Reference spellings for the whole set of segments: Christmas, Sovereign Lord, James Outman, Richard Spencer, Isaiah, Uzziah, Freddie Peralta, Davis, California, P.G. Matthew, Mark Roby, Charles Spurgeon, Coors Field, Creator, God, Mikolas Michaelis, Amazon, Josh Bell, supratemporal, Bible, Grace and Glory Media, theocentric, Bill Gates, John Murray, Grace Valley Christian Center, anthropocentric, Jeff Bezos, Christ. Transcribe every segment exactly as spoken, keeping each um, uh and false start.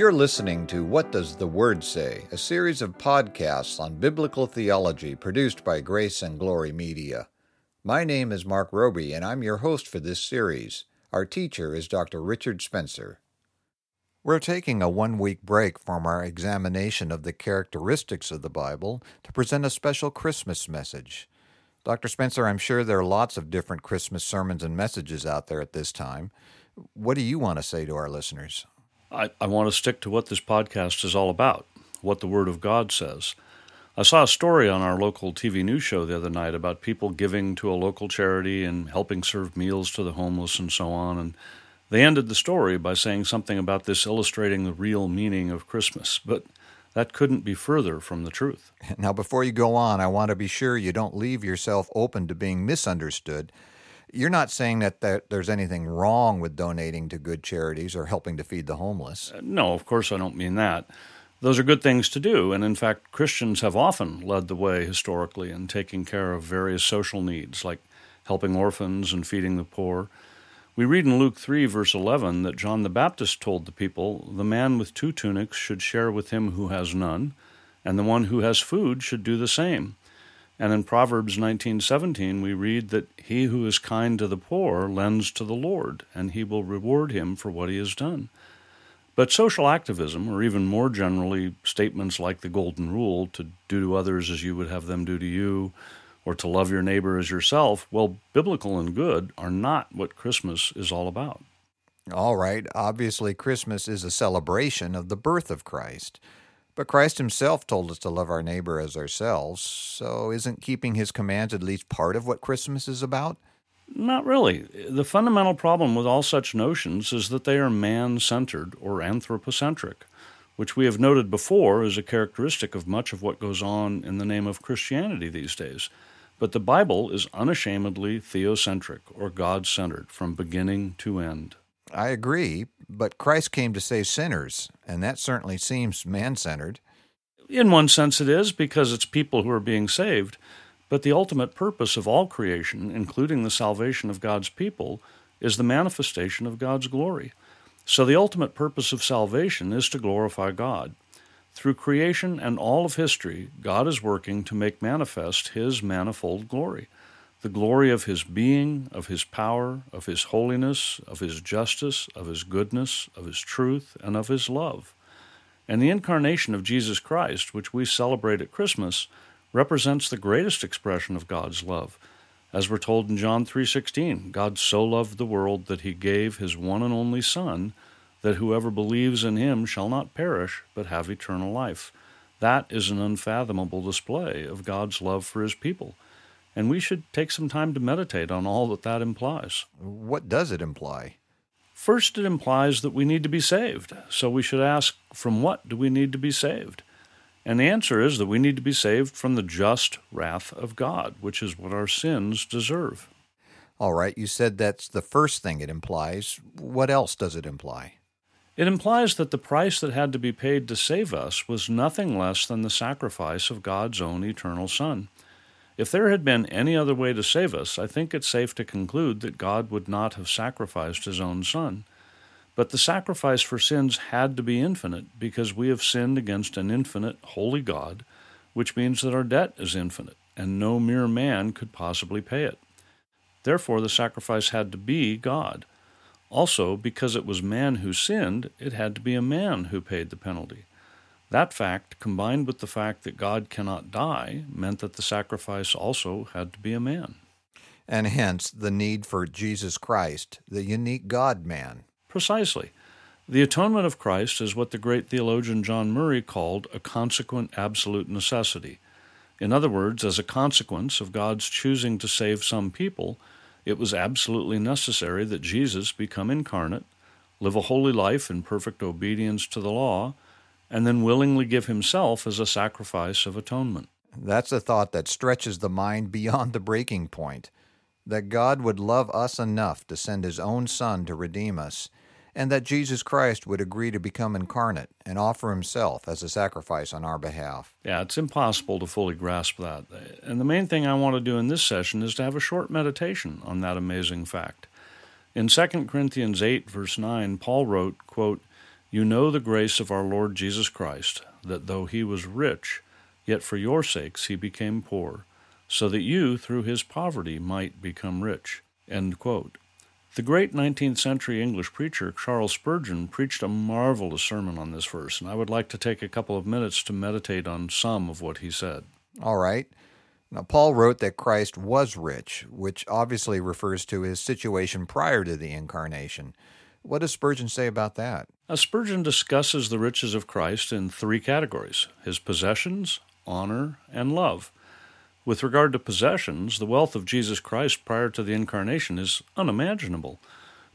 You're listening to What Does the Word Say?, a series of podcasts on biblical theology produced by Grace and Glory Media. My name is Mark Roby, and I'm your host for this series. Our teacher is Doctor Richard Spencer. We're taking a one-week break from our examination of the characteristics of the Bible to present a special Christmas message. Doctor Spencer, I'm sure there are lots of different Christmas sermons and messages out there at this time. What do you want to say to our listeners? I, I want to stick to what this podcast is all about, what the Word of God says. I saw a story on our local T V news show the other night about people giving to a local charity and helping serve meals to the homeless and so on, and they ended the story by saying something about this illustrating the real meaning of Christmas, but that couldn't be further from the truth. Now, before you go on, I want to be sure you don't leave yourself open to being misunderstood. You're not saying that there's anything wrong with donating to good charities or helping to feed the homeless. No, of course I don't mean that. Those are good things to do, and in fact, Christians have often led the way historically in taking care of various social needs, like helping orphans and feeding the poor. We read in Luke three, verse eleven, that John the Baptist told the people, "The man with two tunics should share with him who has none, and the one who has food should do the same." And in Proverbs nineteen seventeen, we read that he who is kind to the poor lends to the Lord, and he will reward him for what he has done. But social activism, or even more generally, statements like the Golden Rule, to do to others as you would have them do to you, or to love your neighbor as yourself, well, biblical and good are not what Christmas is all about. All right, obviously Christmas is a celebration of the birth of Christ. But Christ himself told us to love our neighbor as ourselves, so isn't keeping his commands at least part of what Christmas is about? Not really. The fundamental problem with all such notions is that they are man-centered or anthropocentric, which we have noted before is a characteristic of much of what goes on in the name of Christianity these days. But the Bible is unashamedly theocentric or God-centered from beginning to end. I agree, but Christ came to save sinners, and that certainly seems man-centered. In one sense it is, because it's people who are being saved, but the ultimate purpose of all creation, including the salvation of God's people, is the manifestation of God's glory. So the ultimate purpose of salvation is to glorify God. Through creation and all of history, God is working to make manifest His manifold glory. The glory of His being, of His power, of His holiness, of His justice, of His goodness, of His truth, and of His love. And the incarnation of Jesus Christ, which we celebrate at Christmas, represents the greatest expression of God's love. As we're told in John three sixteen, God so loved the world that He gave His one and only Son, that whoever believes in Him shall not perish, but have eternal life. That is an unfathomable display of God's love for His people. And we should take some time to meditate on all that that implies. What does it imply? First, it implies that we need to be saved. So we should ask, from what do we need to be saved? And the answer is that we need to be saved from the just wrath of God, which is what our sins deserve. All right, you said that's the first thing it implies. What else does it imply? It implies that the price that had to be paid to save us was nothing less than the sacrifice of God's own eternal Son. If there had been any other way to save us, I think it's safe to conclude that God would not have sacrificed His own Son. But the sacrifice for sins had to be infinite, because we have sinned against an infinite, holy God, which means that our debt is infinite, and no mere man could possibly pay it. Therefore, the sacrifice had to be God. Also, because it was man who sinned, it had to be a man who paid the penalty. That fact, combined with the fact that God cannot die, meant that the sacrifice also had to be a man. And hence, the need for Jesus Christ, the unique God-man. Precisely. The atonement of Christ is what the great theologian John Murray called a consequent absolute necessity. In other words, as a consequence of God's choosing to save some people, it was absolutely necessary that Jesus become incarnate, live a holy life in perfect obedience to the law, and then willingly give Himself as a sacrifice of atonement. That's a thought that stretches the mind beyond the breaking point, that God would love us enough to send His own Son to redeem us, and that Jesus Christ would agree to become incarnate and offer Himself as a sacrifice on our behalf. Yeah, it's impossible to fully grasp that. And the main thing I want to do in this session is to have a short meditation on that amazing fact. In Second Corinthians eight, verse nine, Paul wrote, quote, You know the grace of our Lord Jesus Christ, that though he was rich, yet for your sakes he became poor, so that you, through his poverty, might become rich." End quote. The great nineteenth century English preacher Charles Spurgeon preached a marvelous sermon on this verse, and I would like to take a couple of minutes to meditate on some of what he said. All right. Now, Paul wrote that Christ was rich, which obviously refers to his situation prior to the incarnation. What does Spurgeon say about that? Now, Spurgeon discusses the riches of Christ in three categories: his possessions, honor, and love. With regard to possessions, the wealth of Jesus Christ prior to the Incarnation is unimaginable.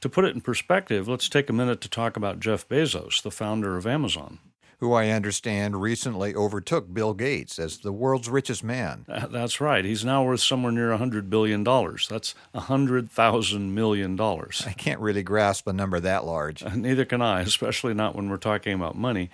To put it in perspective, let's take a minute to talk about Jeff Bezos, the founder of Amazon, who I understand recently overtook Bill Gates as the world's richest man. That's right. He's now worth somewhere near one hundred billion dollars. That's one hundred thousand million dollars. I can't really grasp a number that large. Neither can I, especially not when we're talking about money.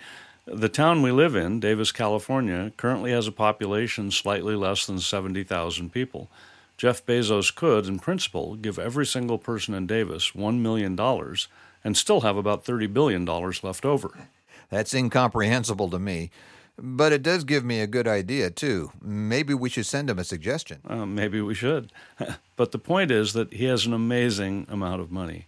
The town we live in, Davis, California, currently has a population slightly less than seventy thousand people. Jeff Bezos could, in principle, give every single person in Davis one million dollars and still have about thirty billion dollars left over. That's incomprehensible to me, but it does give me a good idea, too. Maybe we should send him a suggestion. Uh, maybe we should. But the point is that he has an amazing amount of money.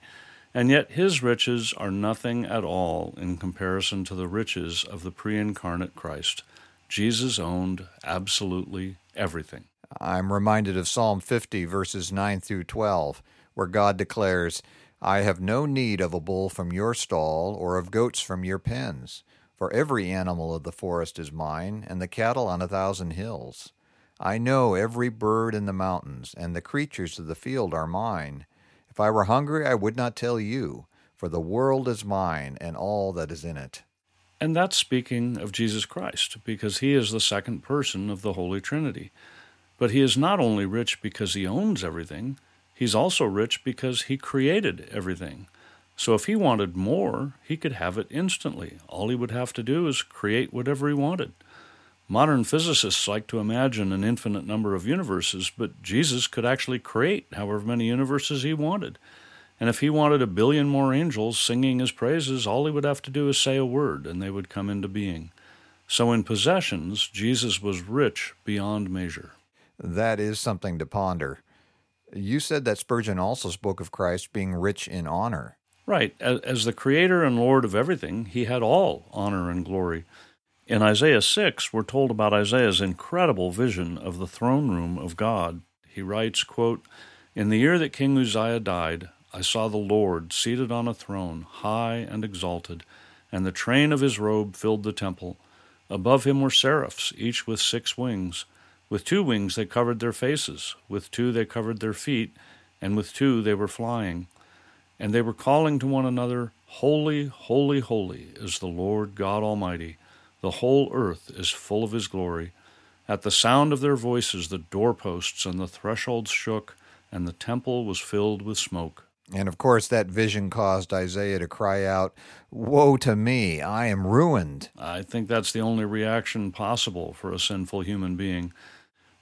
And yet his riches are nothing at all in comparison to the riches of the pre-incarnate Christ. Jesus owned absolutely everything. I'm reminded of Psalm fifty, verses nine through twelve, where God declares, "I have no need of a bull from your stall or of goats from your pens, for every animal of the forest is mine, and the cattle on a thousand hills. I know every bird in the mountains, and the creatures of the field are mine. If I were hungry, I would not tell you, for the world is mine and all that is in it." And that's speaking of Jesus Christ, because he is the second person of the Holy Trinity. But he is not only rich because he owns everything, he's also rich because he created everything. So if he wanted more, he could have it instantly. All he would have to do is create whatever he wanted. Modern physicists like to imagine an infinite number of universes, but Jesus could actually create however many universes he wanted. And if he wanted a billion more angels singing his praises, all he would have to do is say a word, and they would come into being. So in possessions, Jesus was rich beyond measure. That is something to ponder. You said that Spurgeon also spoke of Christ being rich in honor. Right. As the Creator and Lord of everything, he had all honor and glory. In Isaiah six, we're told about Isaiah's incredible vision of the throne room of God. He writes, quote, "In the year that King Uzziah died, I saw the Lord seated on a throne, high and exalted, and the train of his robe filled the temple. Above him were seraphs, each with six wings. With two wings they covered their faces, with two they covered their feet, and with two they were flying. And they were calling to one another, 'Holy, holy, holy is the Lord God Almighty. The whole earth is full of his glory.' At the sound of their voices, the doorposts and the thresholds shook, and the temple was filled with smoke." And of course, that vision caused Isaiah to cry out, "Woe to me, I am ruined." I think that's the only reaction possible for a sinful human being.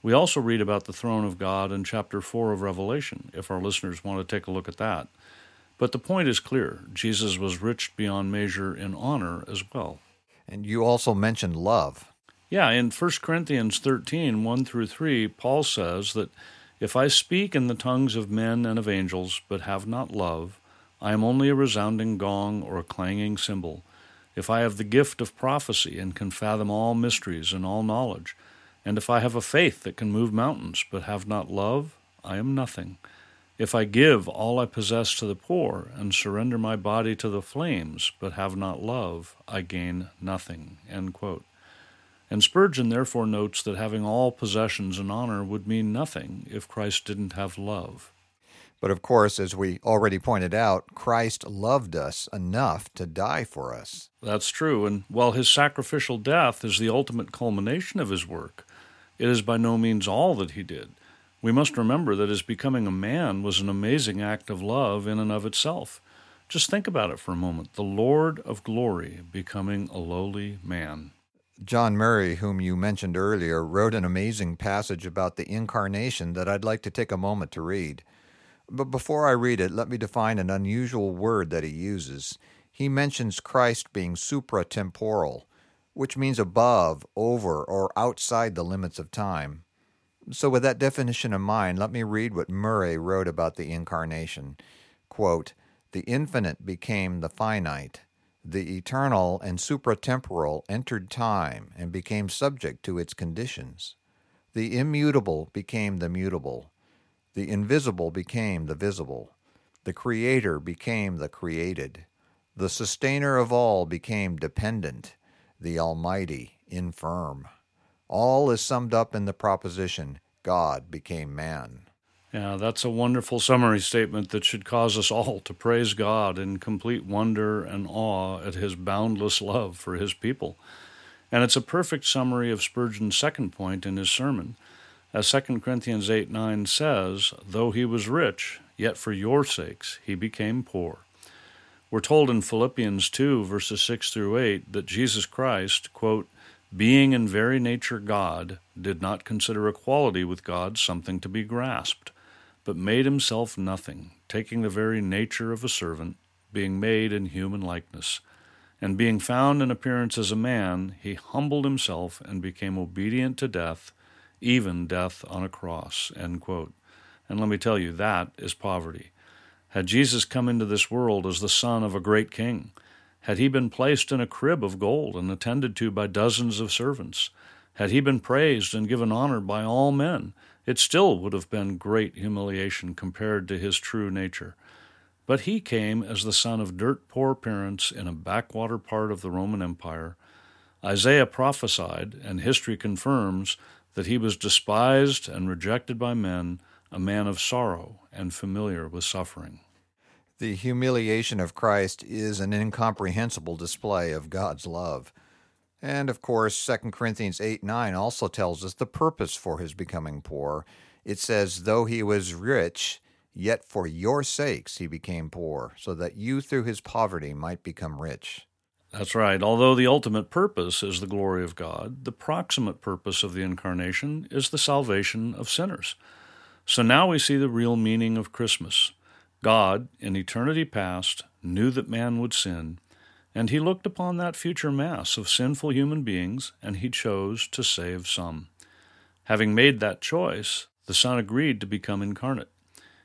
We also read about the throne of God in chapter four of Revelation, if our listeners want to take a look at that. But the point is clear. Jesus was rich beyond measure in honor as well. And you also mentioned love. Yeah, in First Corinthians thirteen, one through three, Paul says that if I speak in the tongues of men and of angels, but have not love, I am only a resounding gong or a clanging cymbal. If I have the gift of prophecy and can fathom all mysteries and all knowledge, and if I have a faith that can move mountains, but have not love, I am nothing. If I give all I possess to the poor and surrender my body to the flames, but have not love, I gain nothing." End quote. And Spurgeon therefore notes that having all possessions and honor would mean nothing if Christ didn't have love. But of course, as we already pointed out, Christ loved us enough to die for us. That's true, and while his sacrificial death is the ultimate culmination of his work, it is by no means all that he did. We must remember that his becoming a man was an amazing act of love in and of itself. Just think about it for a moment. The Lord of glory becoming a lowly man. John Murray, whom you mentioned earlier, wrote an amazing passage about the incarnation that I'd like to take a moment to read. But before I read it, let me define an unusual word that he uses. he mentions Christ being supratemporal, which means above, over, or outside the limits of time. So with that definition in mind, let me read what Murray wrote about the Incarnation. Quote, "The infinite became the finite. The eternal and supratemporal entered time and became subject to its conditions. The immutable became the mutable. The invisible became the visible. The Creator became the created. The Sustainer of all became dependent. The Almighty infirm." All is summed up in the proposition, God became man. Yeah, that's a wonderful summary statement that should cause us all to praise God in complete wonder and awe at His boundless love for His people. And it's a perfect summary of Spurgeon's second point in his sermon. As Second Corinthians eight nine says, "Though he was rich, yet for your sakes he became poor." We're told in Philippians two, verses six through eight, that Jesus Christ, quote, "being in very nature God, did not consider equality with God something to be grasped, but made himself nothing, taking the very nature of a servant, being made in human likeness. And being found in appearance as a man, he humbled himself and became obedient to death, even death on a cross," end quote. And let me tell you, that is poverty. Had Jesus come into this world as the son of a great king? Had he been placed in a crib of gold and attended to by dozens of servants? Had he been praised and given honor by all men? It still would have been great humiliation compared to his true nature. But he came as the son of dirt-poor parents in a backwater part of the Roman Empire. Isaiah prophesied, and history confirms, that he was despised and rejected by men, a man of sorrow and familiar with suffering. The humiliation of Christ is an incomprehensible display of God's love. And, of course, Second Corinthians eight nine also tells us the purpose for his becoming poor. It says, "Though he was rich, yet for your sakes he became poor, so that you through his poverty might become rich." That's right. Although the ultimate purpose is the glory of God, the proximate purpose of the Incarnation is the salvation of sinners. So now we see the real meaning of Christmas. God, in eternity past, knew that man would sin, and he looked upon that future mass of sinful human beings, and he chose to save some. Having made that choice, the Son agreed to become incarnate.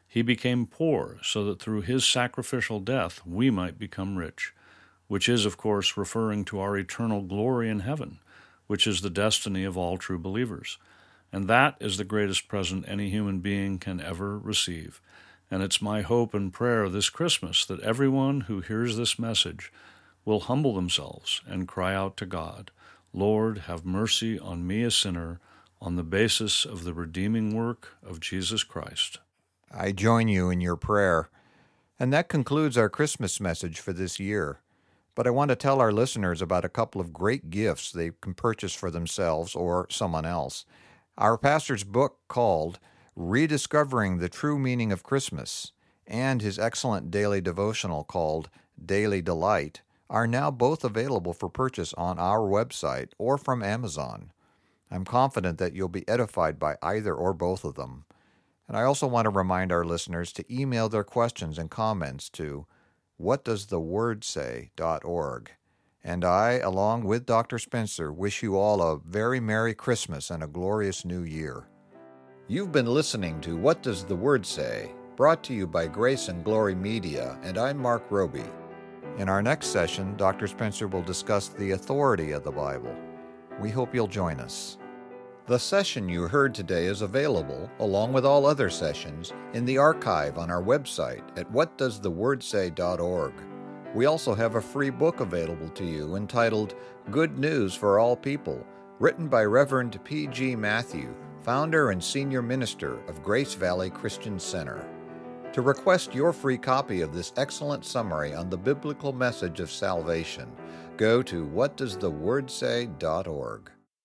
He became poor so that through his sacrificial death we might become rich, which is, of course, referring to our eternal glory in heaven, which is the destiny of all true believers. And that is the greatest present any human being can ever receive. And it's my hope and prayer this Christmas that everyone who hears this message will humble themselves and cry out to God, "Lord, have mercy on me, a sinner," on the basis of the redeeming work of Jesus Christ. I join you in your prayer. And that concludes our Christmas message for this year. But I want to tell our listeners about a couple of great gifts they can purchase for themselves or someone else. Our pastor's book called Rediscovering the True Meaning of Christmas and his excellent daily devotional called Daily Delight are now both available for purchase on our website or from Amazon. I'm confident that you'll be edified by either or both of them. And I also want to remind our listeners to email their questions and comments to what does the word say dot org. And I, along with Doctor Spencer, wish you all a very Merry Christmas and a glorious New Year. You've been listening to What Does the Word Say?, brought to you by Grace and Glory Media, and I'm Mark Roby. In our next session, Doctor Spencer will discuss the authority of the Bible. We hope you'll join us. The session you heard today is available, along with all other sessions, in the archive on our website at what does the word say dot org. We also have a free book available to you entitled Good News for All People, written by Reverend P G Matthew, founder and senior minister of Grace Valley Christian Center. To request your free copy of this excellent summary on the biblical message of salvation, go to what does the word say dot org.